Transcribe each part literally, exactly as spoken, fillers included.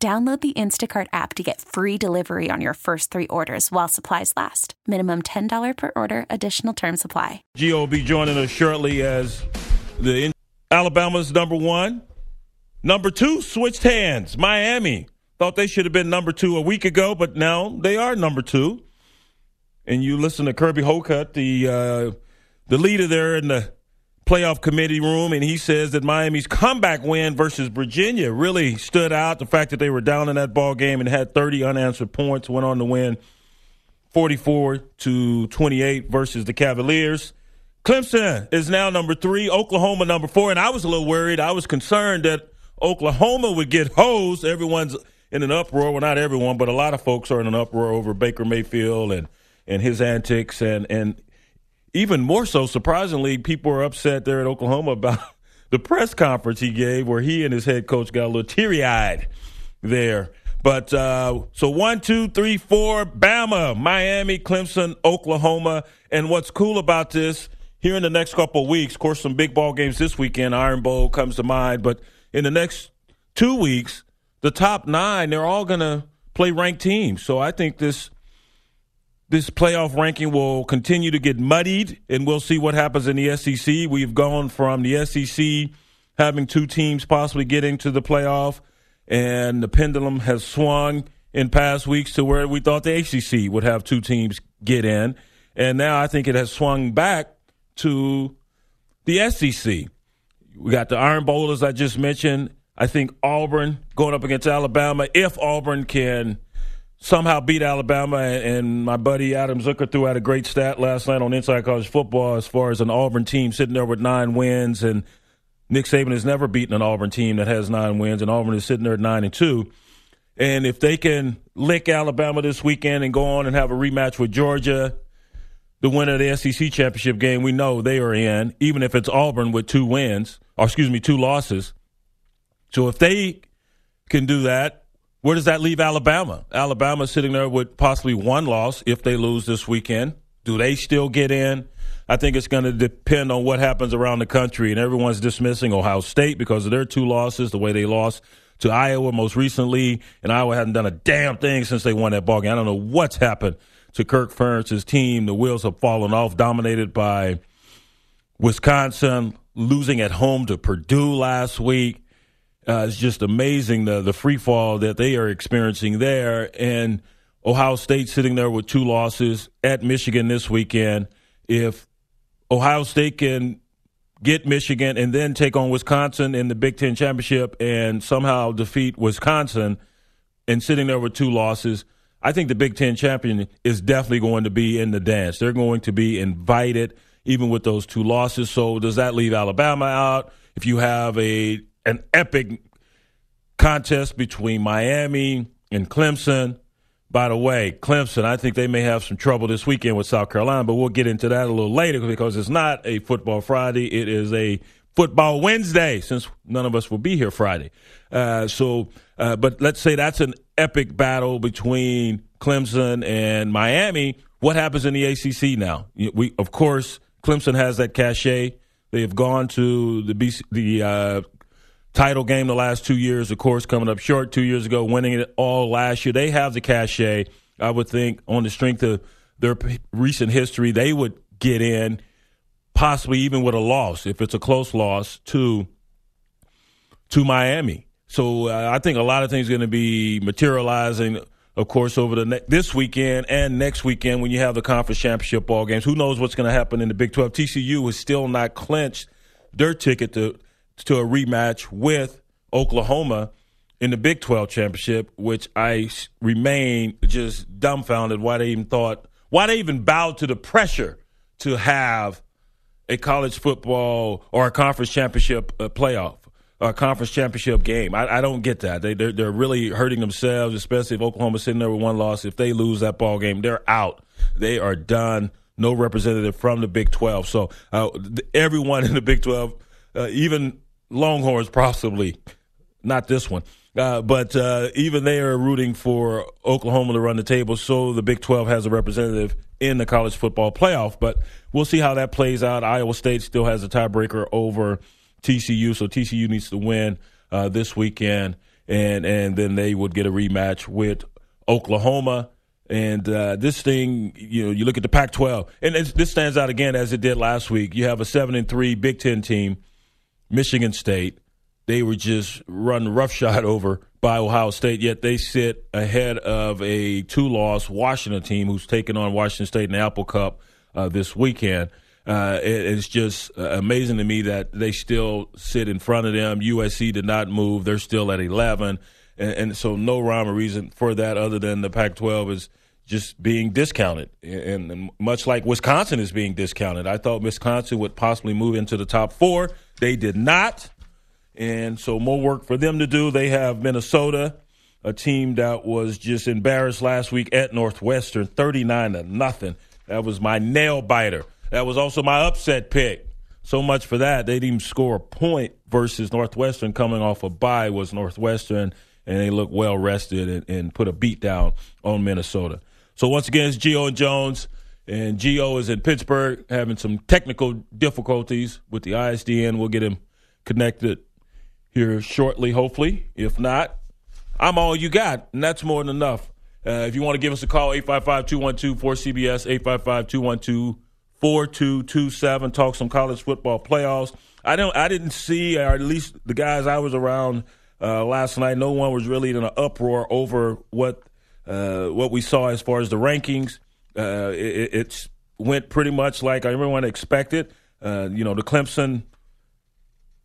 Download the Instacart app to get free delivery on your first three orders while supplies last. Minimum ten dollars per order. Additional terms apply. Gio will be joining us shortly as the in- Alabama's number one. Number two switched hands. Miami thought they should have been number two a week ago, but now they are number two. And you listen to Kirby Holcutt, the uh, the leader there in the playoff committee room, and he says that Miami's comeback win versus Virginia really stood out. The fact that they were down in that ball game and had thirty unanswered points, went on to win forty-four to twenty-eight versus the Cavaliers. Clemson is now number three, Oklahoma number four, and I was a little worried. I was concerned that Oklahoma would get hosed. Everyone's in an uproar. Well, not everyone, but a lot of folks are in an uproar over Baker Mayfield and, and his antics and, and even more so, surprisingly, people are upset there at Oklahoma about the press conference he gave where he and his head coach got a little teary-eyed there. But uh, so one, two, three, four, Bama, Miami, Clemson, Oklahoma. And what's cool about this, here in the next couple of weeks, of course, some big ball games this weekend, Iron Bowl comes to mind. But in the next two weeks, the top nine, they're all going to play ranked teams. So I think this – This playoff ranking will continue to get muddied, and we'll see what happens in the S E C. We've gone from the S E C having two teams possibly getting to the playoff, and the pendulum has swung in past weeks to where we thought the A C C would have two teams get in. And now I think it has swung back to the S E C. We got the Iron Bowl, as I just mentioned. I think Auburn going up against Alabama, if Auburn can somehow beat Alabama, and my buddy Adam Zucker threw out a great stat last night on Inside College Football as far as an Auburn team sitting there with nine wins, and Nick Saban has never beaten an Auburn team that has nine wins, and Auburn is sitting there at nine and two. And if they can lick Alabama this weekend and go on and have a rematch with Georgia, the winner of the S E C championship game, we know they are in, even if it's Auburn with two wins, or excuse me, two losses. So if they can do that, where does that leave Alabama? Alabama's sitting there with possibly one loss if they lose this weekend. Do they still get in? I think it's going to depend on what happens around the country, and everyone's dismissing Ohio State because of their two losses, the way they lost to Iowa most recently, and Iowa hasn't done a damn thing since they won that ballgame. I don't know what's happened to Kirk Ferentz's team. The wheels have fallen off, dominated by Wisconsin, losing at home to Purdue last week. Uh, it's just amazing the the free fall that they are experiencing there. And Ohio State sitting there with two losses at Michigan this weekend. If Ohio State can get Michigan and then take on Wisconsin in the Big Ten Championship and somehow defeat Wisconsin and sitting there with two losses, I think the Big Ten champion is definitely going to be in the dance. They're going to be invited even with those two losses. So does that leave Alabama out? If you have a an epic contest between Miami and Clemson. By the way, Clemson, I think they may have some trouble this weekend with South Carolina, but we'll get into that a little later because it's not a Football Friday. It is a Football Wednesday since none of us will be here Friday. Uh, so, uh, but let's say that's an epic battle between Clemson and Miami. What happens in the A C C now? We, of course, Clemson has that cachet. They have gone to the B C, the uh, title game the last two years, of course, coming up short two years ago, winning it all last year. They have the cachet, I would think, on the strength of their recent history. They would get in, possibly even with a loss, if it's a close loss, to, to Miami. So uh, I think a lot of things are going to be materializing, of course, over the ne- this weekend and next weekend when you have the conference championship ball games. Who knows what's going to happen in the Big twelve. T C U is still not clinched their ticket to – to a rematch with Oklahoma in the Big twelve championship, which I remain just dumbfounded why they even thought, why they even bowed to the pressure to have a college football or a conference championship playoff. uh, conference championship game. I, I don't get that. They, they're, they're really hurting themselves, especially if Oklahoma's sitting there with one loss. If they lose that ball game, they're out. They are done. No representative from the Big twelve. So uh, everyone in the Big twelve, uh, even Longhorns possibly, not this one, uh, but uh, even they are rooting for Oklahoma to run the table so the Big twelve has a representative in the college football playoff. But we'll see how that plays out. Iowa State still has a tiebreaker over T C U, so T C U needs to win uh, this weekend, and, and then they would get a rematch with Oklahoma. And uh, this thing, you know, you look at the Pac twelve, and it's, this stands out again as it did last week. You have a seven and three Big Ten team, Michigan State. They were just run roughshod over by Ohio State, yet they sit ahead of a two-loss Washington team who's taking on Washington State in the Apple Cup uh, this weekend. Uh, it, it's just uh, amazing to me that they still sit in front of them. U S C did not move. They're still at eleven. And, and so no rhyme or reason for that other than the Pac twelve is just being discounted. And, and much like Wisconsin is being discounted, I thought Wisconsin would possibly move into the top four. They did not. And so more work for them to do. They have Minnesota, a team that was just embarrassed last week at Northwestern, thirty-nine to nothing. That was my nail-biter. That was also my upset pick. So much for that. They didn't even score a point versus Northwestern. Coming off a bye was Northwestern, and they look well-rested and, and put a beat down on Minnesota. So once again, it's Gio and Jones, and Gio is in Pittsburgh having some technical difficulties with the I S D N. We'll get him connected here shortly, hopefully. If not, I'm all you got, and that's more than enough. Uh, if you want to give us a call, eight five five, two one two, four C B S, eight five five, two one two, four two two seven, talk some college football playoffs. I don't, I didn't see, or at least the guys I was around Uh, last night, no one was really in an uproar over what uh, what we saw as far as the rankings. Uh, it, it went pretty much like everyone expected. Uh, you know, the Clemson,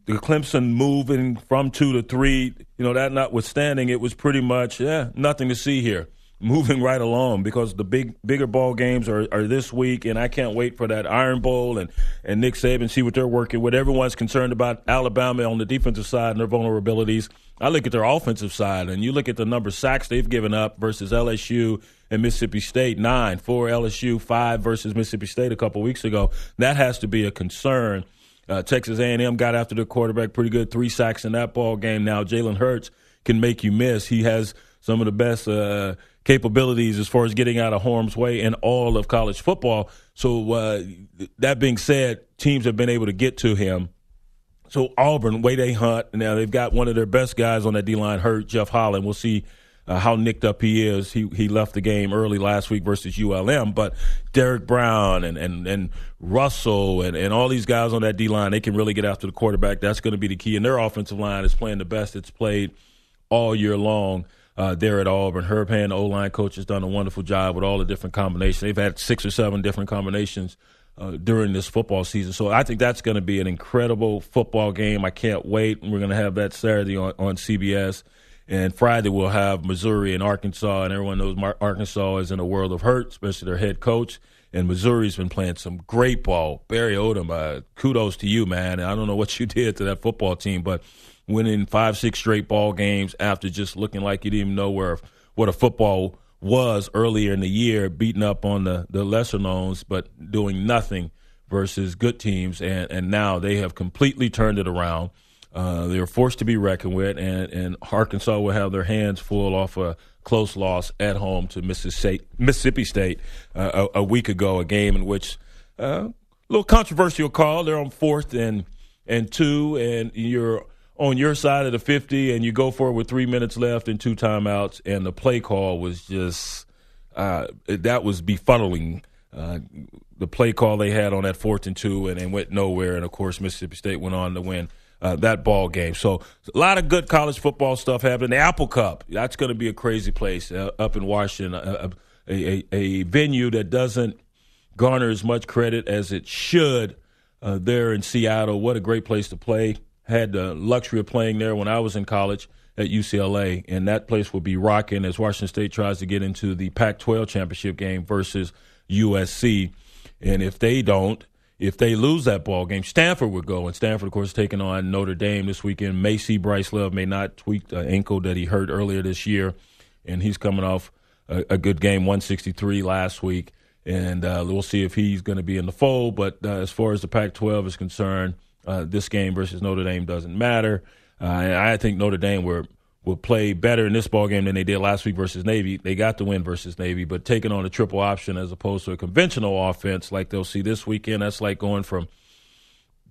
the Clemson moving from two to three. You know, that notwithstanding, it was pretty much yeah, nothing to see here. Moving right along because the big bigger ball games are, are this week, and I can't wait for that Iron Bowl and, and Nick Saban, see what they're working with. Everyone's concerned about Alabama on the defensive side and their vulnerabilities. I look at their offensive side, and you look at the number of sacks they've given up versus L S U and Mississippi State, nine, four L S U, five versus Mississippi State a couple weeks ago. That has to be a concern. Uh, Texas A and M got after the quarterback pretty good, three sacks in that ball game. Now Jalen Hurts can make you miss. He has some of the best uh, capabilities as far as getting out of harm's way in all of college football. So uh, that being said, teams have been able to get to him. So Auburn, way they hunt. Now they've got one of their best guys on that D-line hurt, Jeff Holland. We'll see uh, how nicked up he is. He he left the game early last week versus U L M. But Derrick Brown and, and, and Russell and, and all these guys on that D-line, they can really get after the quarterback. That's going to be the key. And their offensive line is playing the best it's played all year long. Uh, there at Auburn. Herb Hand, the O-line coach, has done a wonderful job with all the different combinations. They've had six or seven different combinations uh, during this football season. So I think that's going to be an incredible football game. I can't wait. We're going to have that Saturday on, on C B S. And Friday we'll have Missouri and Arkansas. And everyone knows Mar- Arkansas is in a world of hurt, especially their head coach. And Missouri's been playing some great ball. Barry Odom, uh, kudos to you, man. I don't know what you did to that football team, but winning five, six straight ball games after just looking like you didn't even know where what a football was earlier in the year, beating up on the, the lesser knowns, but doing nothing versus good teams. And, and now they have completely turned it around. Uh, they were forced to be reckoned with, and, and Arkansas will have their hands full off a close loss at home to Mississippi State uh, a, a week ago, a game in which a uh, little controversial call. They're on fourth and, and two, and you're on your side of the fifty, and you go for it with three minutes left and two timeouts, and the play call was just uh, – that was befuddling, uh, the play call they had on that fourth and two, and it went nowhere. And, of course, Mississippi State went on to win uh, that ball game. So a lot of good college football stuff happening. The Apple Cup, that's going to be a crazy place uh, up in Washington, a, a, a venue that doesn't garner as much credit as it should uh, there in Seattle. What a great place to play. Had the luxury of playing there when I was in college at U C L A, and that place will be rocking as Washington State tries to get into the Pac twelve championship game versus U S C. And if they don't, if they lose that ball game, Stanford would go. And Stanford, of course, taking on Notre Dame this weekend. May see Bryce Love may not tweak the ankle that he hurt earlier this year. And he's coming off a, a good game, one sixty-three last week. And uh, we'll see if he's going to be in the fold. But uh, as far as the Pac twelve is concerned, uh, this game versus Notre Dame doesn't matter. Uh, and I think Notre Dame were – will play better in this ballgame than they did last week versus Navy. They got the win versus Navy, but taking on a triple option as opposed to a conventional offense like they'll see this weekend, that's like going from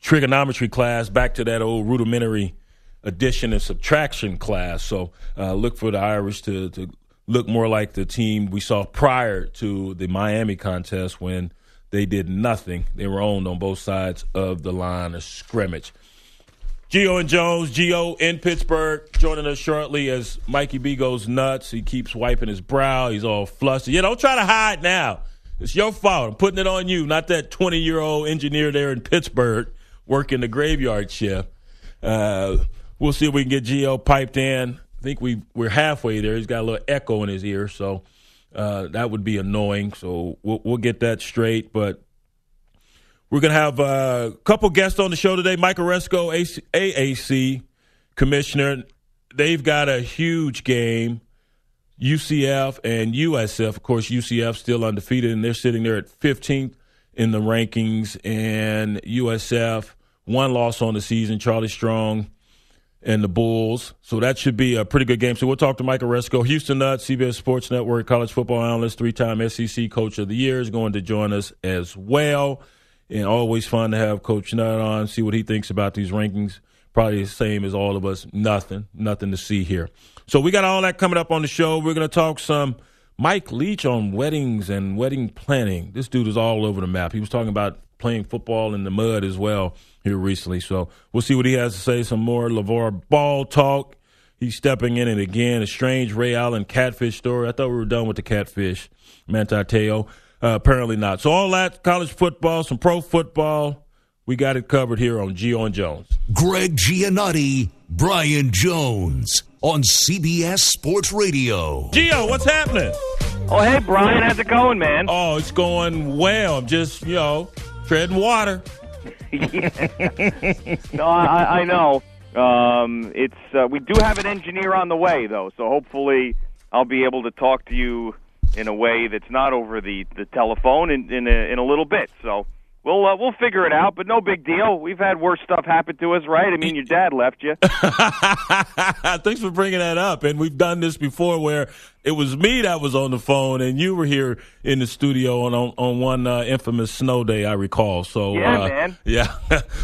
trigonometry class back to that old rudimentary addition and subtraction class. So uh, look for the Irish to, to look more like the team we saw prior to the Miami contest when they did nothing. They were owned on both sides of the line of scrimmage. Gio and Jones, Gio in Pittsburgh, joining us shortly as Mikey B goes nuts. He keeps wiping his brow. He's all flustered. Yeah, don't try to hide now. It's your fault. I'm putting it on you, not that twenty-year-old engineer there in Pittsburgh working the graveyard shift. Uh, we'll see if we can get Gio piped in. I think we, we're halfway there. He's got a little echo in his ear, so uh, that would be annoying. So we'll, we'll get that straight, but we're going to have a couple guests on the show today. Mike Aresco, A A C commissioner. They've got a huge game, U C F and U S F. Of course, U C F still undefeated, and they're sitting there at fifteenth in the rankings. And U S F, one loss on the season, Charlie Strong and the Bulls. So that should be a pretty good game. So we'll talk to Mike Aresco, Houston Nutt, C B S Sports Network, college football analyst, three-time S E C Coach of the Year, is going to join us as well. And always fun to have Coach Nutt on, see what he thinks about these rankings. Probably the same as all of us. Nothing, nothing to see here. So we got all that coming up on the show. We're going to talk some Mike Leach on weddings and wedding planning. This dude is all over the map. He was talking about playing football in the mud as well here recently. So we'll see what he has to say. Some more Lavar Ball talk. He's stepping in, and again, a strange Ray Allen catfish story. I thought we were done with the catfish, Manti Te'o. Uh, apparently not. So all that, college football, some pro football, we got it covered here on Gio and Jones. Greg Giannotti, Brian Jones on C B S Sports Radio. Gio, what's happening? Oh, hey, Brian. How's it going, man? Oh, it's going well. I'm just, you know, treading water. Yeah. No, I, I know. Um, it's uh, we do have an engineer on the way, though, so hopefully I'll be able to talk to you in a way that's not over the, the telephone in in a, in a little bit. So we'll uh, we'll figure it out, but no big deal. We've had worse stuff happen to us, right? I mean, your dad left you. Thanks for bringing that up. And we've done this before where it was me that was on the phone and you were here in the studio on, on, on one uh, infamous snow day, I recall. So yeah, uh, man. Yeah.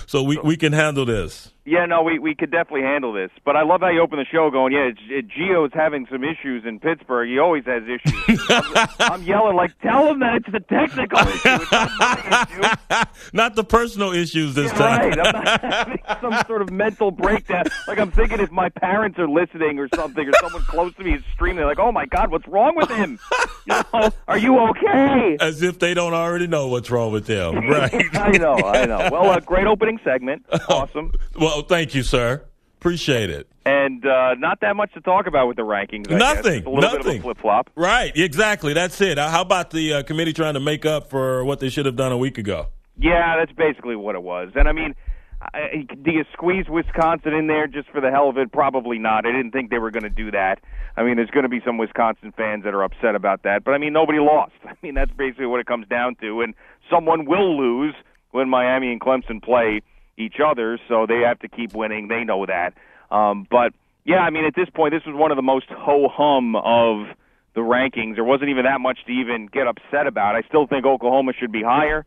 so we, we can handle this. Yeah, no, we, we could definitely handle this. But I love how you open the show going, yeah, it, Gio's having some issues in Pittsburgh. He always has issues. I'm, I'm yelling like, tell him that it's the technical issue. It's not my issue. Not the personal issues this yeah, time. Right. I'm not having some sort of mental breakdown. Like I'm thinking if my parents are listening or something or someone close to me is streaming, they're like, oh, my God, what's wrong with him? You know, are you okay? As if they don't already know what's wrong with them. Right. I know, I know. Well, uh, great opening segment. Awesome. Well, thank you, sir. Appreciate it. And uh, not that much to talk about with the rankings, I Nothing. Guess. It's a little nothing. Bit of a flip-flop. Right, exactly. That's it. How about the uh, committee trying to make up for what they should have done a week ago? Yeah, that's basically what it was. And, I mean, I, do you squeeze Wisconsin in there just for the hell of it? Probably not. I didn't think they were going to do that. I mean, there's going to be some Wisconsin fans that are upset about that. But, I mean, nobody lost. I mean, that's basically what it comes down to. And someone will lose when Miami and Clemson play each other, so they have to keep winning. They know that. Um, but, yeah, I mean, at this point, this was one of the most ho-hum of the rankings. There wasn't even that much to even get upset about. I still think Oklahoma should be higher.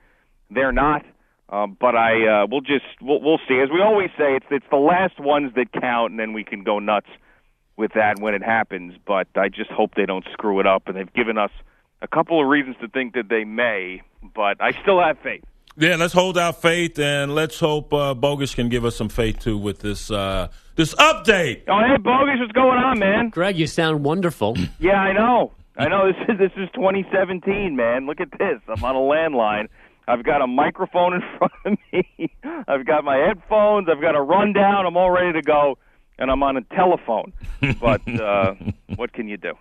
They're not. Um, but I uh, we'll just we'll, we'll see. As we always say, it's it's the last ones that count, and then we can go nuts with that when it happens. But I just hope they don't screw it up, and they've given us a couple of reasons to think that they may. But I still have faith. Yeah, let's hold our faith, and let's hope uh, Bogusch can give us some faith, too, with this uh, this update. Oh, hey, Bogusch, what's going on, man? Greg, you sound wonderful. Yeah, I know. I know. This is, this is twenty seventeen, man. Look at this. I'm on a landline. I've got a microphone in front of me. I've got my headphones. I've got a rundown. I'm all ready to go, and I'm on a telephone. But uh, what can you do?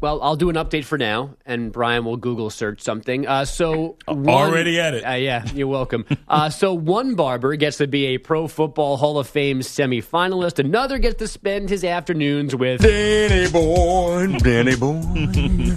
Well, I'll do an update for now, and Brian will Google search something. Uh, so one, already at it. Uh, yeah, you're welcome. uh, so one barber gets to be a Pro Football Hall of Fame semifinalist. Another gets to spend his afternoons with Danny Bourne. Danny Bourne.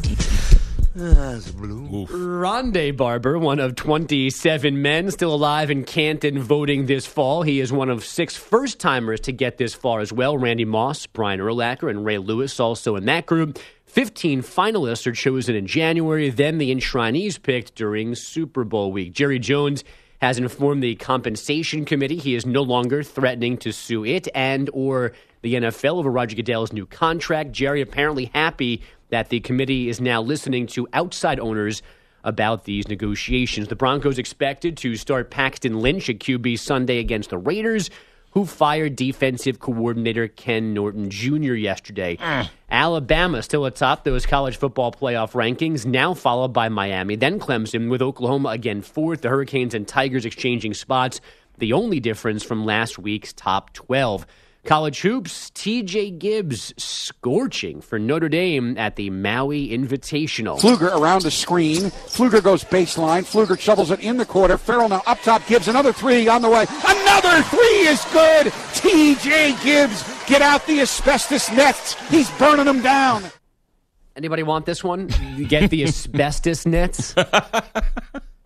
That's blue. Ronde Barber, one of twenty-seven men still alive in Canton voting this fall. He is one of six first-timers to get this far as well. Randy Moss, Brian Urlacher, and Ray Lewis also in that group. fifteen finalists are chosen in January, then the enshrinees picked during Super Bowl week. Jerry Jones has informed the compensation committee he is no longer threatening to sue it and or the N F L over Roger Goodell's new contract. Jerry apparently happy that the committee is now listening to outside owners about these negotiations. The Broncos expected to start Paxton Lynch at Q B Sunday against the Raiders, who fired defensive coordinator Ken Norton Junior yesterday. Uh. Alabama still atop those college football playoff rankings, now followed by Miami, then Clemson, with Oklahoma again fourth, the Hurricanes and Tigers exchanging spots, the only difference from last week's top twelve. College hoops, T J. Gibbs scorching for Notre Dame at the Maui Invitational. Pfluger around the screen. Pfluger goes baseline. Pfluger shovels it in the quarter. Ferrell now up top. Gibbs, another three on the way. Another three is good. T J. Gibbs, get out the asbestos nets. He's burning them down. Anybody want this one? You get the asbestos nets?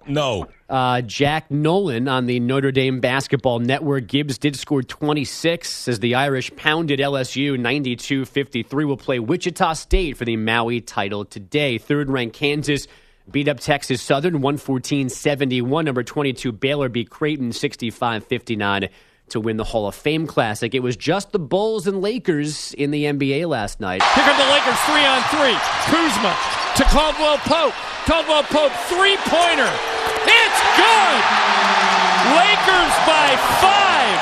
No. Uh, Jack Nolan on the Notre Dame Basketball Network. Gibbs did score twenty-six as the Irish pounded L S U ninety-two fifty-three. Will play Wichita State for the Maui title today. Third-ranked Kansas beat up Texas Southern one fourteen seventy-one. Number twenty-two Baylor beat Creighton sixty-five fifty-nine to win the Hall of Fame Classic. It was just the Bulls and Lakers in the N B A last night. Pick up the Lakers three on three. Kuzma to Caldwell-Pope. Caldwell-Pope three-pointer. It's good! Lakers by five.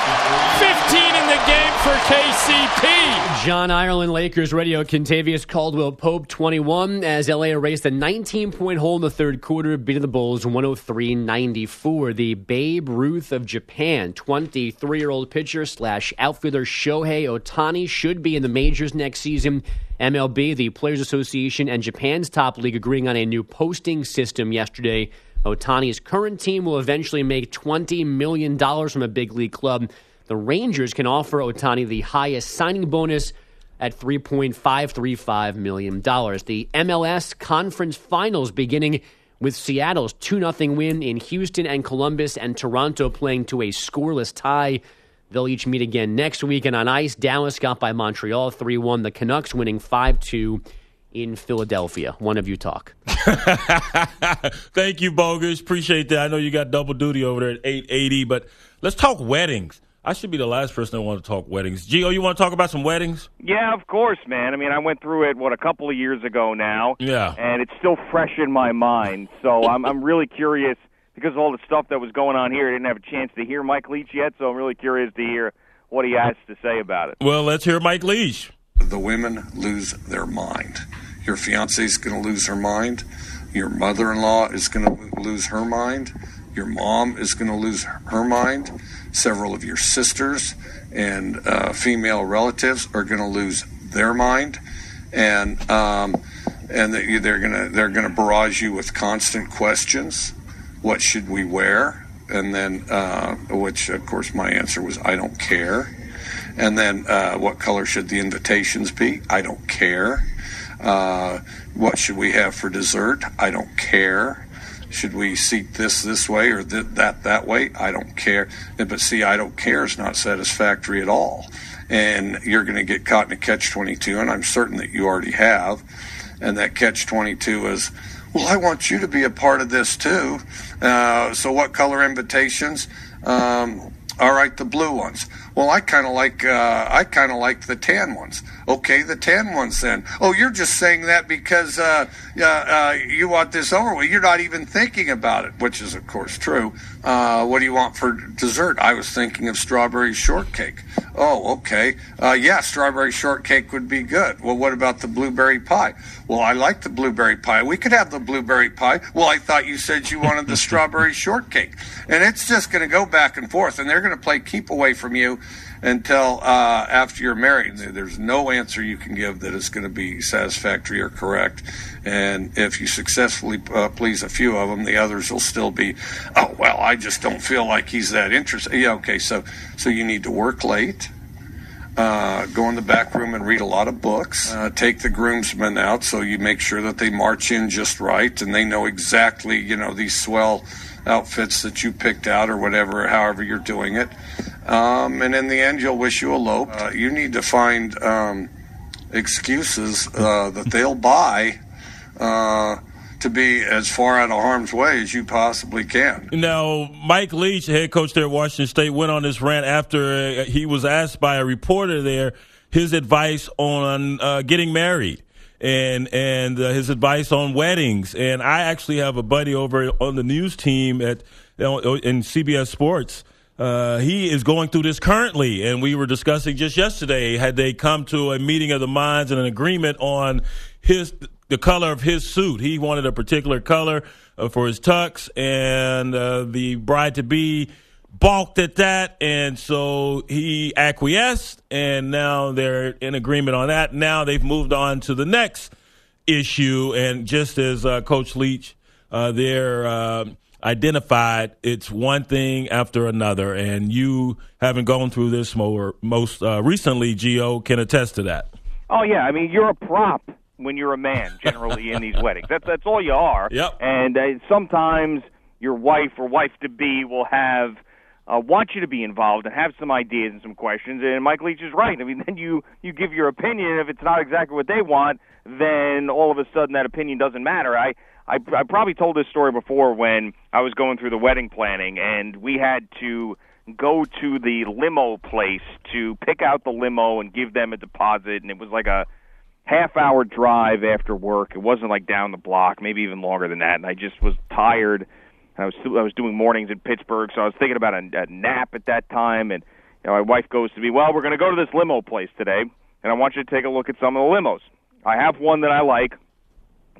fifteen in the game for K C P. John Ireland, Lakers radio, Kentavious Caldwell-Pope twenty-one as L A erased a nineteen-point hole in the third quarter, beating the Bulls one oh three ninety-four. The Babe Ruth of Japan, twenty-three-year-old pitcher slash outfielder Shohei Ohtani should be in the majors next season. M L B, the Players Association, and Japan's top league agreeing on a new posting system yesterday. Ohtani's current team will eventually make twenty million dollars from a big league club. The Rangers can offer Ohtani the highest signing bonus at three point five three five million dollars. The M L S Conference Finals beginning with Seattle's two nothing win in Houston and Columbus, and Toronto playing to a scoreless tie. They'll each meet again next week. And on ice, Dallas got by Montreal three one. The Canucks winning five two. In Philadelphia. One of you talk. Thank you, Bogus. Appreciate that. I know you got double duty over there at eight eighty, but let's talk weddings. I should be the last person that want to talk weddings. Gio, you want to talk about some weddings? Yeah, of course, man. I mean, I went through it, what, a couple of years ago now. Yeah. And it's still fresh in my mind. So I'm I'm really curious because of all the stuff that was going on here. I didn't have a chance to hear Mike Leach yet, so I'm really curious to hear what he has to say about it. Well, let's hear Mike Leach. The women lose their mind. Your fiancé is going to lose her mind. Your mother-in-law is going to lose her mind. Your mom is going to lose her mind. Several of your sisters and uh, female relatives are going to lose their mind, and um, and they're going to they're going to barrage you with constant questions. What should we wear? And then, uh, which of course my answer was I don't care. And then, uh, what color should the invitations be? I don't care. Uh, what should we have for dessert? I don't care. Should we seat this this way or th- that that way? I don't care. But see, I don't care is not satisfactory at all. And you're going to get caught in a catch twenty-two, and I'm certain that you already have. And that catch twenty-two is, well, I want you to be a part of this too. Uh, so what color invitations? Um, all right, the blue ones. Well, I kind of like uh, I kind of like the tan ones. Okay, the tan ones then. Oh, you're just saying that because uh, uh, uh, you want this over with. You're not even thinking about it, which is, of course, true. Uh, what do you want for dessert? I was thinking of strawberry shortcake. Oh, okay. Uh, yeah, strawberry shortcake would be good. Well, what about the blueberry pie? Well, I like the blueberry pie. We could have the blueberry pie. Well, I thought you said you wanted the strawberry shortcake. And it's just going to go back and forth, and they're going to play keep away from you. until uh, after you're married. There's no answer you can give that is going to be satisfactory or correct. And if you successfully uh, please a few of them, the others will still be, oh, well, I just don't feel like he's that interested. Yeah, okay, so, so you need to work late. Uh, go in the back room and read a lot of books. Uh, take the groomsmen out so you make sure that they march in just right and they know exactly, you know, these swell outfits that you picked out or whatever, however you're doing it. Um, and in the end, you'll wish you eloped. Uh, you need to find um, excuses uh, that they'll buy uh, to be as far out of harm's way as you possibly can. Now, Mike Leach, head coach there at Washington State, went on this rant after he was asked by a reporter there his advice on uh, getting married and and uh, his advice on weddings. And I actually have a buddy over on the news team at in C B S Sports. Uh, he is going through this currently, and we were discussing just yesterday, had they come to a meeting of the minds and an agreement on his – the color of his suit. He wanted a particular color uh, for his tux, and uh, the bride-to-be balked at that, and so he acquiesced, and now they're in agreement on that. Now they've moved on to the next issue, and just as uh, Coach Leach uh, there uh, identified, it's one thing after another, and you, having gone through this more, most uh, recently, Gio, can attest to that. Oh, yeah. I mean, you're a prop when you're a man, generally, in these weddings. That's that's all you are. Yep. And uh, sometimes your wife or wife-to-be will have uh, want you to be involved and have some ideas and some questions, and Mike Leach is right. I mean, then you, you give your opinion. If it's not exactly what they want, then all of a sudden that opinion doesn't matter. I, I, I probably told this story before when I was going through the wedding planning, and we had to go to the limo place to pick out the limo and give them a deposit, and it was like a half-hour drive after work. It wasn't like down the block, maybe even longer than that. And I just was tired. I was I was doing mornings in Pittsburgh, so I was thinking about a, a nap at that time. And you know, my wife goes to me, "Well, we're going to go to this limo place today, and I want you to take a look at some of the limos. I have one that I like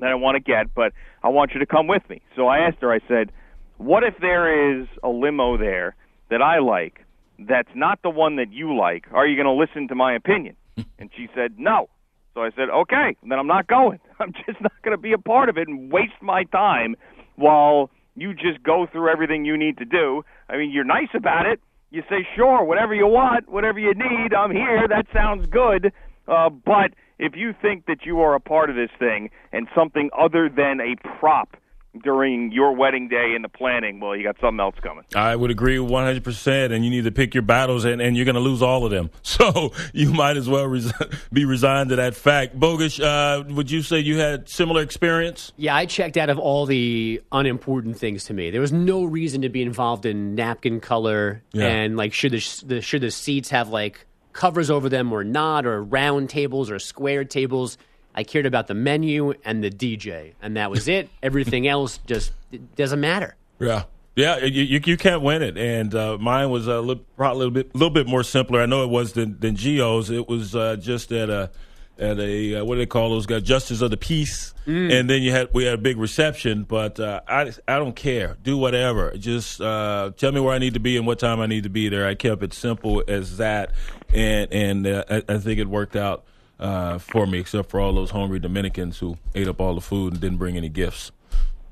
that I want to get, but I want you to come with me." So I asked her. I said, "What if there is a limo there that I like that's not the one that you like? Are you going to listen to my opinion?" And she said, "No." So I said, okay, then I'm not going. I'm just not going to be a part of it and waste my time while you just go through everything you need to do. I mean, you're nice about it. You say, sure, whatever you want, whatever you need, I'm here. That sounds good. Uh, but if you think that you are a part of this thing and something other than a prop during your wedding day and the planning, well, you got something else coming. I would agree one hundred percent, and you need to pick your battles, and, and you're going to lose all of them. So you might as well res- be resigned to that fact. Bogusch, uh, would you say you had similar experience? Yeah, I checked out of all the unimportant things to me. There was no reason to be involved in napkin color yeah. and, like, should the, the should the seats have, like, covers over them or not, or round tables or square tables. I cared about the menu and the D J, and that was it. Everything else just it doesn't matter. Yeah, yeah, you you can't win it. And uh, mine was a little, probably a little bit, little bit more simpler. I know it was than, than Gio's. It was uh, just at a at a uh, what do they call those guys? Justice of the Peace. Mm. And then you had we had a big reception. But uh, I I don't care. Do whatever. Just uh, tell me where I need to be and what time I need to be there. I kept it simple as that, and and uh, I, I think it worked out Uh, for me, except for all those hungry Dominicans who ate up all the food and didn't bring any gifts.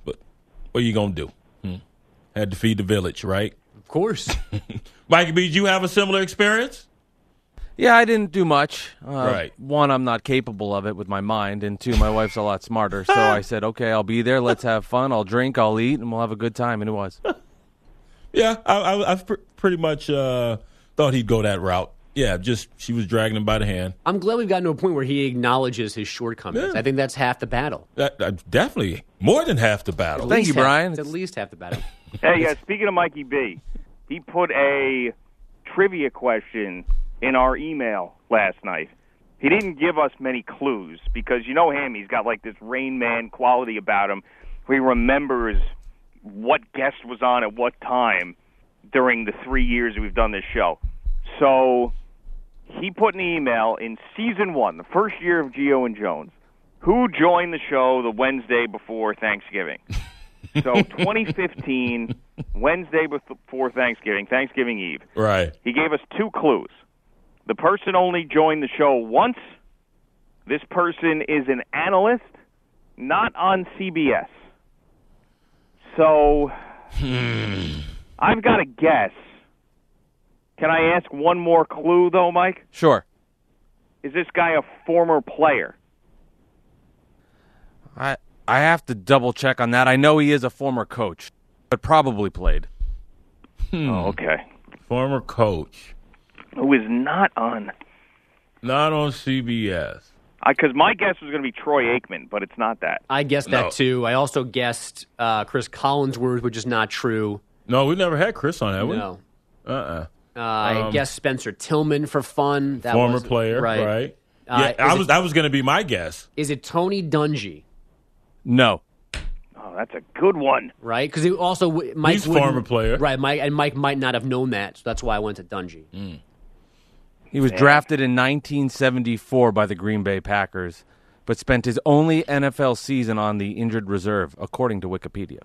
But what are you going to do? Hmm? Had to feed the village, right? Of course. Mikey B., did you have a similar experience? Yeah, I didn't do much. Uh, right. One, I'm not capable of it with my mind, and two, my wife's a lot smarter. So I said, okay, I'll be there. Let's have fun. I'll drink, I'll eat, and we'll have a good time. And it was. yeah, I, I, I pr- pretty much uh, thought he'd go that route. Yeah, just she was dragging him by the hand. I'm glad we've gotten to a point where he acknowledges his shortcomings. Yeah. I think that's half the battle. That, that, definitely. More than half the battle. Thank you, half, Brian. It's at least half the battle. Hey, uh, speaking of Mikey B., he put a trivia question in our email last night. He didn't give us many clues because you know him. He's got like this Rain Man quality about him where he remembers what guest was on at what time during the three years we've done this show. So he put an email in season one, the first year of Gio and Jones, who joined the show the Wednesday before Thanksgiving. So twenty fifteen, Wednesday before Thanksgiving, Thanksgiving Eve. Right. He gave us two clues. The person only joined the show once. This person is an analyst, not on C B S. So, hmm. I've got a guess. Can I ask one more clue, though, Mike? Sure. Is this guy a former player? I I have to double-check on that. I know he is a former coach, but probably played. Hmm. Oh, okay. Former coach. Who is not on... Not on C B S. Because my guess was going to be Troy Aikman, but it's not that. I guessed no. that, too. I also guessed uh, Chris Collinsworth, which is not true. No, we never had Chris on, have we? No. Uh-uh. Uh, um, I guessed Spencer Tillman for fun. That former was, player, right. right. Uh, yeah, I was, it, that was going to be my guess. Is it Tony Dungy? No. Oh, that's a good one. Right? Because he also Mike He's former player. Right, Mike, and Mike might not have known that, so that's why I went to Dungy. Mm. He was drafted in nineteen seventy-four by the Green Bay Packers, but spent his only N F L season on the injured reserve, according to Wikipedia.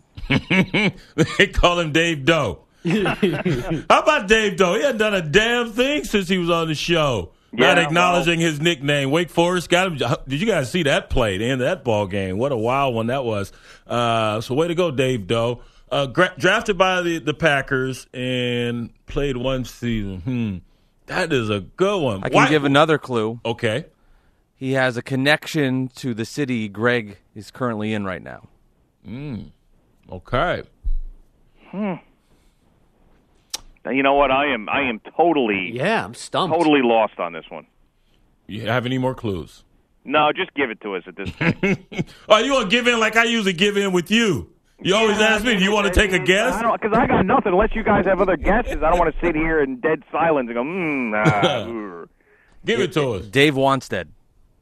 They call him Dave Doe. How about Dave Doe? He hasn't done a damn thing since he was on the show. Yeah, not acknowledging well. his nickname. Wake Forest got him. Did you guys see that play, the end of that ball game? What a wild one that was. Uh, so way to go, Dave Doe. Uh, gra- drafted by the, the Packers and played one season. Hmm. That is a good one. I can Why? give another clue. Okay. He has a connection to the city Greg is currently in right now. Mm. Okay. Hmm. Now, you know what? I am I am totally Yeah, I'm stumped. Totally lost on this one. You have any more clues? No, just give it to us at this point. Oh, you want to give in like I usually give in with you? You always yeah, ask me, do you want to take a guess? I don't, because I got nothing unless you guys have other guesses. I don't want to sit here in dead silence and go, hmm. Nah, Give it to us. Dave Wanstead.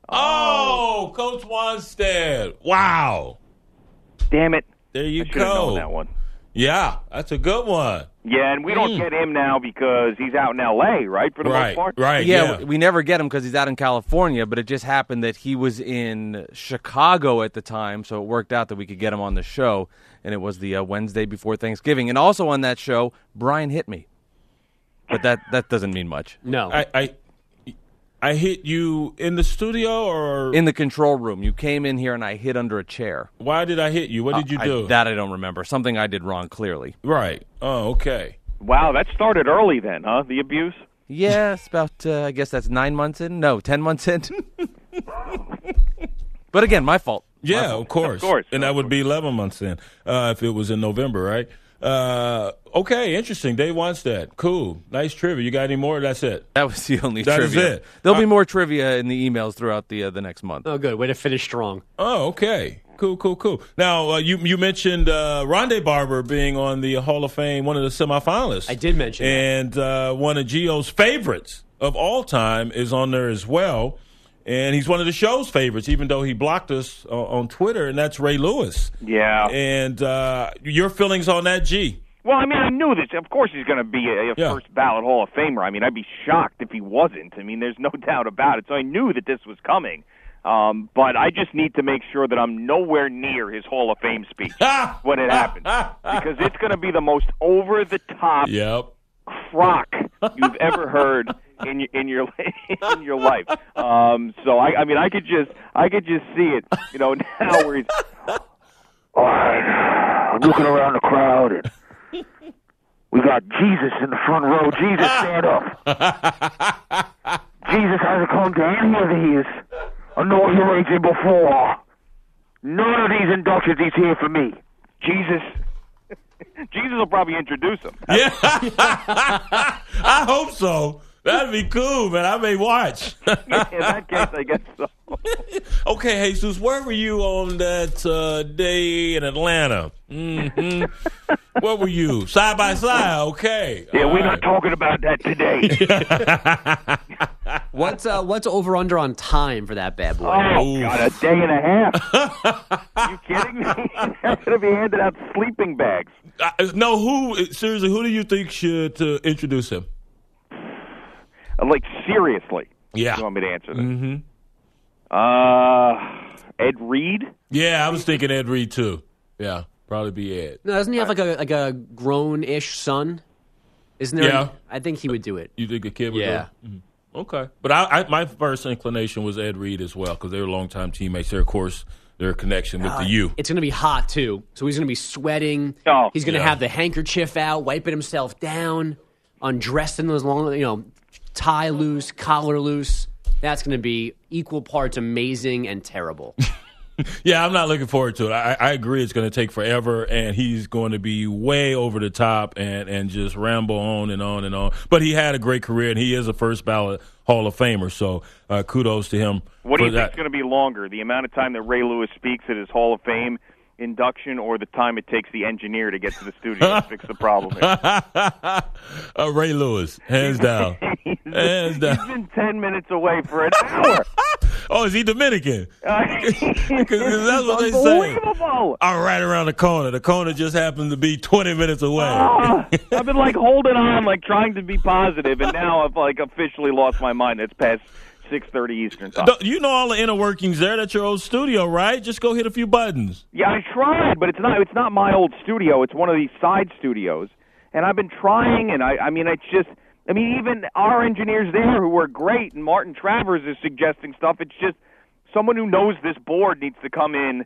Oh, Coach Wanstead. Wow. Damn it. There you I go. I should have known that one. Yeah, that's a good one. Yeah, and we mm. don't get him now because he's out in L A, right, for the right, most part? Right, yeah, yeah. We never get him because he's out in California, but it just happened that he was in Chicago at the time, so it worked out that we could get him on the show, and it was the uh, Wednesday before Thanksgiving. And also on that show, Brian hit me. But that, that doesn't mean much. No. I, I I hit you in the studio or? In the control room. You came in here and I hit under a chair. Why did I hit you? What did you uh, do? I, that I don't remember. Something I did wrong, clearly. Right. Oh, okay. Wow, that started early then, huh? The abuse? Yes, about, uh, I guess that's nine months in. No, ten months in. But again, my fault. Yeah, my fault. Of course. Of course. And that would be eleven months in uh, if it was in November, right? Uh, okay, interesting. Dave Wanstead. Cool. Nice trivia. You got any more? That's it. That was the only that trivia. That is it. There'll uh, be more trivia in the emails throughout the uh, the next month. Oh, good. Way to finish strong. Oh, okay. Cool, cool, cool. Now, uh, you you mentioned uh, Ronde Barber being on the Hall of Fame, one of the semifinalists. I did mention and, that. And uh, one of Gio's favorites of all time is on there as well. And he's one of the show's favorites, even though he blocked us uh, on Twitter, and that's Ray Lewis. Yeah. And uh, your feelings on that, G? Well, I mean, I knew this. Of course he's going to be a, a yeah. first ballot Hall of Famer. I mean, I'd be shocked if he wasn't. I mean, there's no doubt about it. So I knew that this was coming. Um, but I just need to make sure that I'm nowhere near his Hall of Fame speech when it happens. Because it's going to be the most over-the-top yep. crock you've ever heard in in your in your life. Um, so I, I mean, I could just I could just see it, you know. Now where he's all right, I'm looking around the crowd, and we got Jesus in the front row. Jesus, stand up. Jesus hasn't come down here to his inaugurated before. None of these inductees here for me. Jesus. Jesus will probably introduce him. Yeah, I hope so. That'd be cool, man. I may watch. In that case, I guess so. Okay, Jesus, where were you on that uh, day in Atlanta? Mm-hmm. Where were you? Side by side, okay. Yeah, All we're right. not talking about that today. what's uh, what's over-under on time for that bad boy? Oh, Oof. God, a day and a half. Are you kidding me? I'm going to be handed out sleeping bags. Uh, no, who, seriously, who do you think should uh, introduce him? Like, seriously. Yeah. You want me to answer that? Mm-hmm. Uh, Ed Reed? Yeah, I was thinking Ed Reed, too. Yeah, probably be Ed. No, doesn't he have, like, a like a grown-ish son? Isn't there? Yeah. Any, I think he would do it. You think a kid would yeah. do it? Okay. But I, I, my first inclination was Ed Reed as well because they were longtime teammates. They're, of course, their connection with uh, the U. It's going to be hot, too. So he's going to be sweating. Oh, he's going to yeah. have the handkerchief out, wiping himself down, undressing those long, you know, tie loose, collar loose. That's going to be equal parts amazing and terrible. Yeah, I'm not looking forward to it. I, I agree it's going to take forever, and he's going to be way over the top and, and just ramble on and on and on. But he had a great career, and he is a first-ballot Hall of Famer, so uh, kudos to him. What do you think is going to be longer, the amount of time that Ray Lewis speaks at his Hall of Fame induction or the time it takes the engineer to get to the studio to fix the problem? uh, Ray Lewis, hands down. hands down. He's been ten minutes away for an hour. Oh, is he Dominican? Because that's what they say. All right around the corner. The corner just happens to be twenty minutes away. Oh, I've been like holding on, like trying to be positive, and now I've like officially lost my mind. It's past six thirty Eastern time. You know all the inner workings there. That's your old studio, right? Just go hit a few buttons. Yeah, I tried, but it's not. It's not my old studio. It's one of these side studios, and I've been trying, and I, I mean, it's just. I mean, even our engineers there who are great, and Martin Travers is suggesting stuff. It's just someone who knows this board needs to come in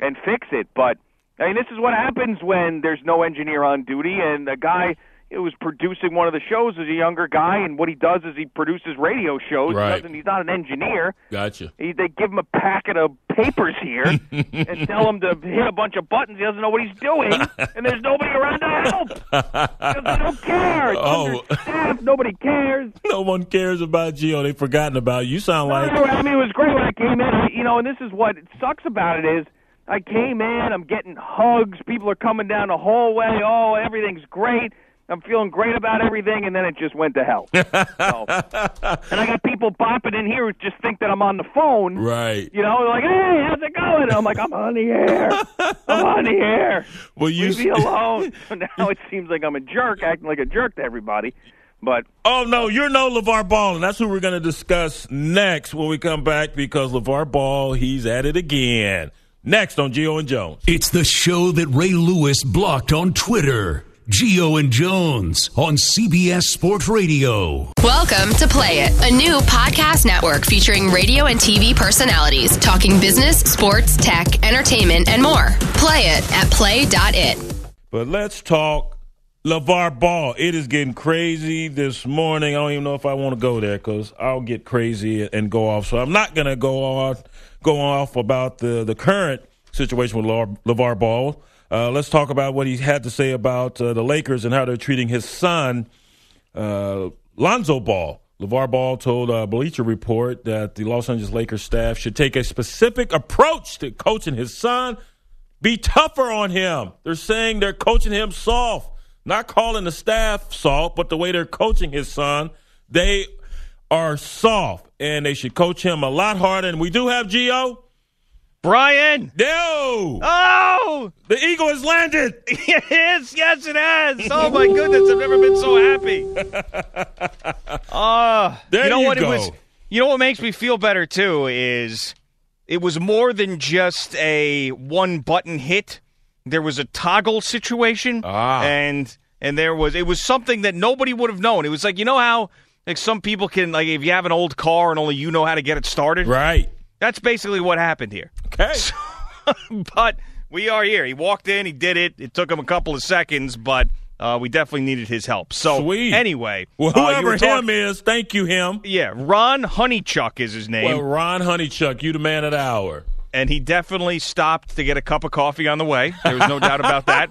and fix it. But, I mean, this is what happens when there's no engineer on duty, and a guy who was producing one of the shows is a younger guy, and what he does is he produces radio shows. Right. He's not an engineer. Gotcha. He, they give him a packet of papers here and tell him to hit a bunch of buttons. He doesn't know what he's doing, and there's nobody around to help. Because they don't care. It's oh. understaffed. Nobody cares. No one cares about Gio. They've forgotten about you. You sound like... No, I mean, it was great when I came in. I, you know, and this is what sucks about it is I came in, I'm getting hugs. People are coming down the hallway. Oh, everything's great. I'm feeling great about everything, and then it just went to hell. So, and I got people bopping in here who just think that I'm on the phone. Right. You know, like, hey, how's it going? And I'm like, I'm on the air. I'm on the air. Well, you Leave me alone. So now it seems like I'm a jerk, acting like a jerk to everybody. But oh, no, you're no LaVar Ball, and that's who we're going to discuss next when we come back because LaVar Ball, he's at it again. Next on Gio and Jones. It's the show that Ray Lewis blocked on Twitter. Gio and Jones on C B S Sports Radio. Welcome to Play It, a new podcast network featuring radio and T V personalities talking business, sports, tech, entertainment, and more. Play it at play dot it. But let's talk LaVar Ball. It is getting crazy this morning. I don't even know if I want to go there because I'll get crazy and go off. So I'm not going to go off, go off about the, the current situation with LaVar Ball. Uh, let's talk about what he had to say about uh, the Lakers and how they're treating his son, uh, Lonzo Ball. LaVar Ball told uh, Bleacher Report that the Los Angeles Lakers staff should take a specific approach to coaching his son, be tougher on him. They're saying they're coaching him soft, not calling the staff soft, but the way they're coaching his son, they are soft, and they should coach him a lot harder. And we do have Gio. Brian! No! Oh! The eagle has landed! Yes, yes it has! Oh my goodness, I've never been so happy. Uh, there you, know you what go. It was, you know what makes me feel better too is it was more than just a one-button hit. There was a toggle situation, ah. and and there was it was something that nobody would have known. It was like, you know how like some people can, like if you have an old car and only you know how to get it started? Right. That's basically what happened here. Okay. So, but we are here. He walked in. He did it. It took him a couple of seconds, but uh, we definitely needed his help. So Sweet. Anyway. Well, whoever uh, talk- him is, thank you, him. Yeah, Ron Honeychuck is his name. Well, Ron Honeychuck, you the man of the hour. And he definitely stopped to get a cup of coffee on the way. There was no doubt about that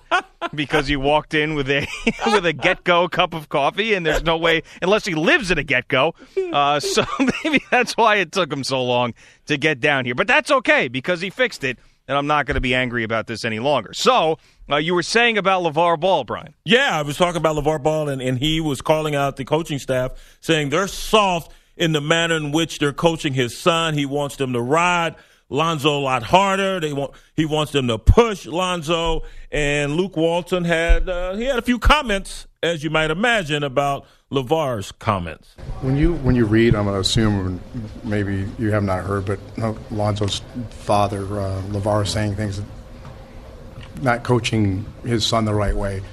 because he walked in with a with a get-go cup of coffee, and there's no way, unless he lives at a get-go. Uh, so maybe that's why it took him so long to get down here. But that's okay because he fixed it, and I'm not going to be angry about this any longer. So uh, you were saying about LaVar Ball, Brian. Yeah, I was talking about LaVar Ball, and, and he was calling out the coaching staff saying they're soft in the manner in which they're coaching his son. He wants them to ride Lonzo a lot harder. They want he wants them to push Lonzo. And Luke Walton had uh, he had a few comments, as you might imagine, about LaVar's comments. When you when you read, I'm going to assume maybe you have not heard, but Lonzo's father, uh, LaVar, saying things, not coaching his son the right way.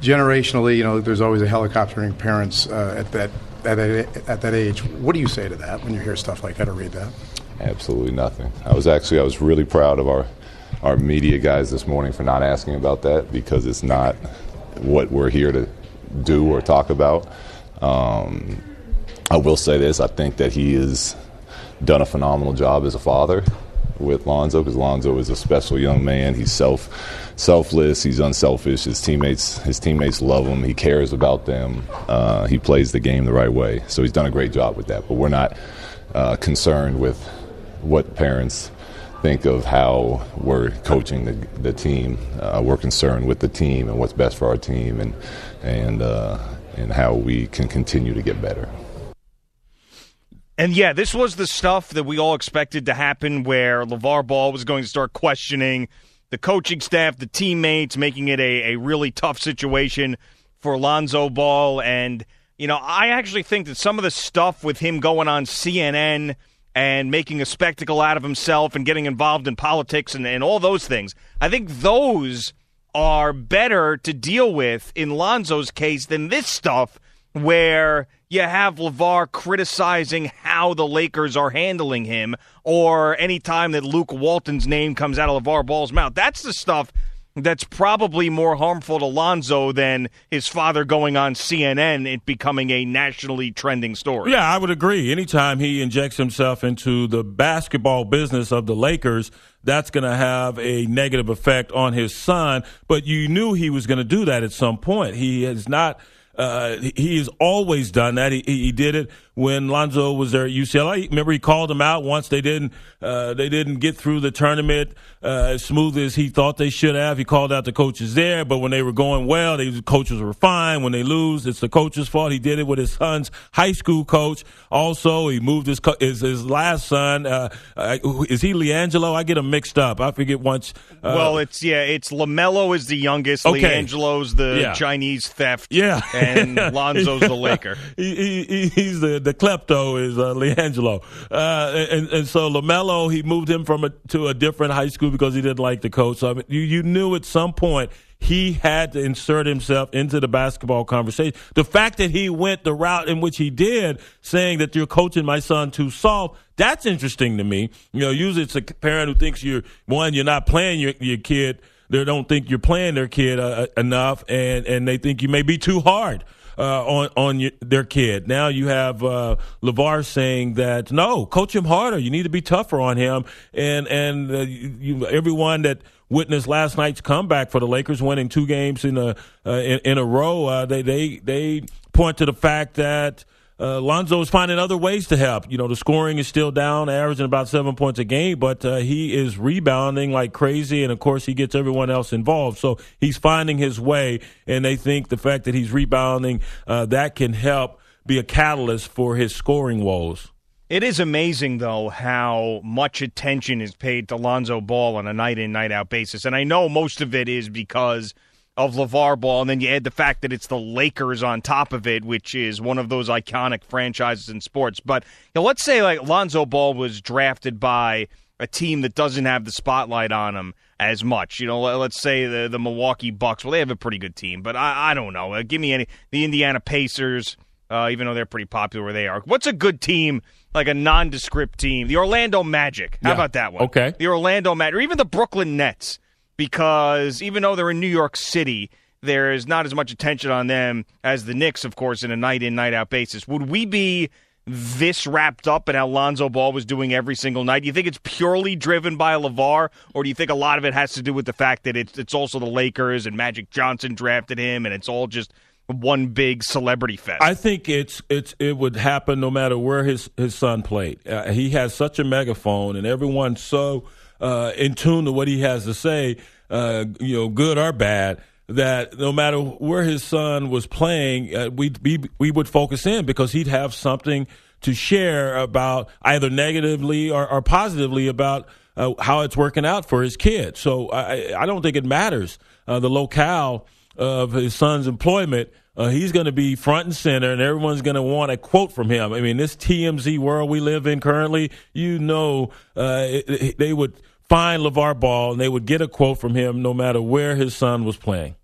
Generationally, you know, there's always a helicoptering parents uh, at that at that, at that age, what do you say to that when you hear stuff like that or read that? Absolutely nothing. I was actually I was really proud of our our media guys this morning for not asking about that, because it's not what we're here to do or talk about. Um, I will say this: I think that he has done a phenomenal job as a father with Lonzo, because Lonzo is a special young man. He's self, selfless. He's unselfish. His teammates, his teammates love him. He cares about them. Uh, he plays the game the right way. So he's done a great job with that. But we're not uh, concerned with what parents think of how we're coaching the, the team. Uh, we're concerned with the team and what's best for our team, and and uh, and how we can continue to get better. And, yeah, this was the stuff that we all expected to happen, where Lavar Ball was going to start questioning the coaching staff, the teammates, making it a, a really tough situation for Lonzo Ball. And, you know, I actually think that some of the stuff with him going on C N N and making a spectacle out of himself and getting involved in politics and, and all those things, I think those are better to deal with in Lonzo's case than this stuff where you have LaVar criticizing how the Lakers are handling him, or any time that Luke Walton's name comes out of LaVar Ball's mouth. That's the stuff that's probably more harmful to Lonzo than his father going on C N N, it becoming a nationally trending story. Yeah, I would agree. Anytime he injects himself into the basketball business of the Lakers, that's going to have a negative effect on his son. But you knew he was going to do that at some point. He has not... Uh, he has always done that. He, he did it when Lonzo was there at U C L A. Remember, he called him out once. They didn't uh, they didn't get through the tournament uh, as smooth as he thought they should have. He called out the coaches there, but when they were going well, they, the coaches were fine. When they lose, it's the coach's fault. He did it with his son's high school coach. Also, he moved his co- his, his last son. Uh, uh, is he LiAngelo? I get him mixed up. I forget once. Uh, well, it's yeah, it's LaMelo is the youngest. Okay. LiAngelo's the yeah. Chinese theft. Yeah. And And Lonzo's the Laker. he, he, he's the, the klepto is uh, LiAngelo. Uh, and, and so LaMelo, he moved him from a, to a different high school because he didn't like the coach. So I mean, you, you knew at some point he had to insert himself into the basketball conversation. The fact that he went the route in which he did, saying that you're coaching my son too soft, that's interesting to me. You know, usually it's a parent who thinks you're, one, you're not playing your, your kid. They don't think you're playing their kid uh, enough, and, and they think you may be too hard uh, on on your, their kid. Now you have uh, LaVar saying that, no, coach him harder. You need to be tougher on him. And and uh, you, everyone that witnessed last night's comeback for the Lakers, winning two games in a uh, in, in a row, uh, they they they point to the fact that Uh, Lonzo is finding other ways to help. You know, the scoring is still down, averaging about seven points a game, but uh, he is rebounding like crazy, and, of course, he gets everyone else involved. So he's finding his way, and they think the fact that he's rebounding, uh, that can help be a catalyst for his scoring woes. It is amazing, though, how much attention is paid to Lonzo Ball on a night-in, night-out basis. And I know most of it is because of LaVar Ball, and then you add the fact that it's the Lakers on top of it, which is one of those iconic franchises in sports. But you know, let's say like Lonzo Ball was drafted by a team that doesn't have the spotlight on him as much. You know, let's say the, the Milwaukee Bucks. Well, they have a pretty good team, but I, I don't know. Uh, give me any the Indiana Pacers, uh, even though they're pretty popular where they are. What's a good team, like a nondescript team? The Orlando Magic. How yeah. about that one? Okay. The Orlando Magic, or even the Brooklyn Nets. Because even though they're in New York City, there is not as much attention on them as the Knicks, of course, in a night-in, night-out basis. Would we be this wrapped up in how Lonzo Ball was doing every single night? Do you think it's purely driven by LaVar, or do you think a lot of it has to do with the fact that it's, it's also the Lakers and Magic Johnson drafted him, and it's all just one big celebrity fest? I think it's it's it would happen no matter where his, his son played. Uh, he has such a megaphone, and everyone's so Uh, in tune to what he has to say, uh, you know, good or bad, that no matter where his son was playing, uh, we'd be, we would focus in because he'd have something to share about either negatively or, or positively about uh, how it's working out for his kid. So I, I don't think it matters uh, the locale of his son's employment. Uh, he's going to be front and center, and everyone's going to want a quote from him. I mean, this T M Z world we live in currently, you know, uh, it, it, they would find LaVar Ball, and they would get a quote from him no matter where his son was playing.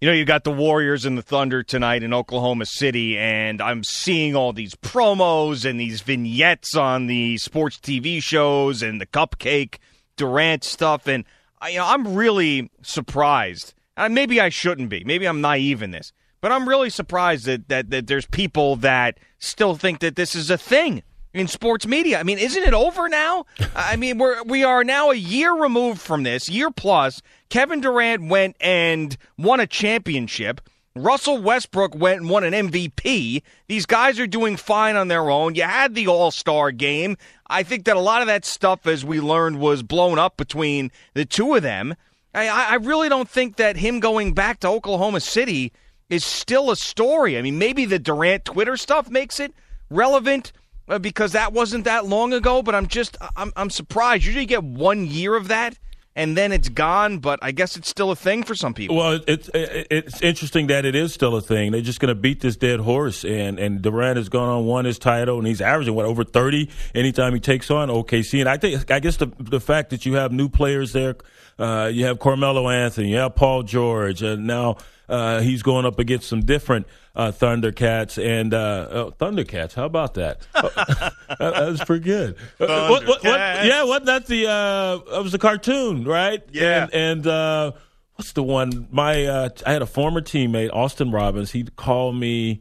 You know, you got the Warriors and the Thunder tonight in Oklahoma City, and I'm seeing all these promos and these vignettes on the sports T V shows and the Cupcake Durant stuff, and I, you know, I'm really surprised. And maybe I shouldn't be. Maybe I'm naive in this. But I'm really surprised that, that, that there's people that still think that this is a thing in sports media. I mean, isn't it over now? I mean, we're, we are now a year removed from this, year plus. Kevin Durant went and won a championship. Russell Westbrook went and won an M V P. These guys are doing fine on their own. You had the All-Star game. I think that a lot of that stuff, as we learned, was blown up between the two of them. I, I really don't think that him going back to Oklahoma City is still a story. I mean, maybe the Durant Twitter stuff makes it relevant because that wasn't that long ago, but I'm just I'm, I'm surprised. Usually you get one year of that, and then it's gone, but I guess it's still a thing for some people. Well, it's it's interesting that it is still a thing. They're just going to beat this dead horse, and, and Durant has gone on, won his title, and he's averaging, what, over thirty anytime he takes on O K C. And I think I guess the the fact that you have new players there, uh, you have Carmelo Anthony, you have Paul George, and now uh, he's going up against some different uh, Thundercats. and uh, oh, Thundercats, how about that? Oh, that, that was pretty good. What, what, what, yeah, what, that's the, uh, that was the cartoon, right? Yeah. And, and uh, what's the one? My uh, I had a former teammate, Austin Robbins. He called me.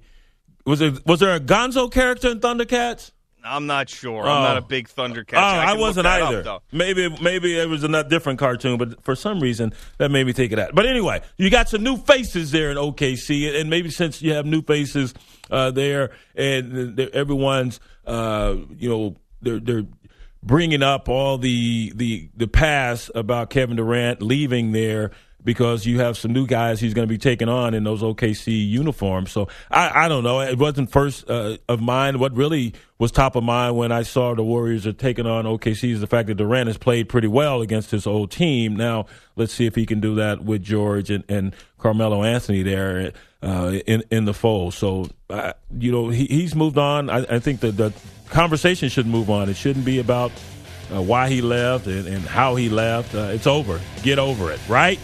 Was there, was there a Gonzo character in Thundercats? I'm not sure. Oh. I'm not a big Thundercats. Oh, I, I wasn't either. Up, maybe maybe it was a different cartoon, but for some reason, that made me think of that. But anyway, you got some new faces there in O K C, and maybe since you have new faces uh, there, and everyone's, uh, you know, they're they're bringing up all the the the past about Kevin Durant leaving there because you have some new guys he's going to be taking on in those O K C uniforms. So I, I don't know. It wasn't first uh, of mind. What really was top of mind when I saw the Warriors are taking on O K C is the fact that Durant has played pretty well against his old team. Now let's see if he can do that with George and, and Carmelo Anthony there uh, in in the fold. So, uh, you know, he, he's moved on. I, I think that the conversation should move on. It shouldn't be about uh, why he left and, and how he left. Uh, it's over. Get over it, right?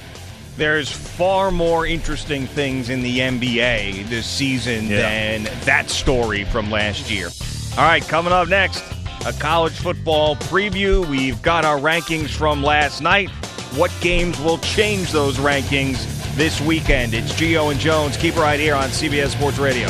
There's far more interesting things in the N B A this season yeah. than that story from last year. All right, coming up next, a college football preview. We've got our rankings from last night. What games will change those rankings this weekend? It's Gio and Jones. Keep it right here on C B S Sports Radio.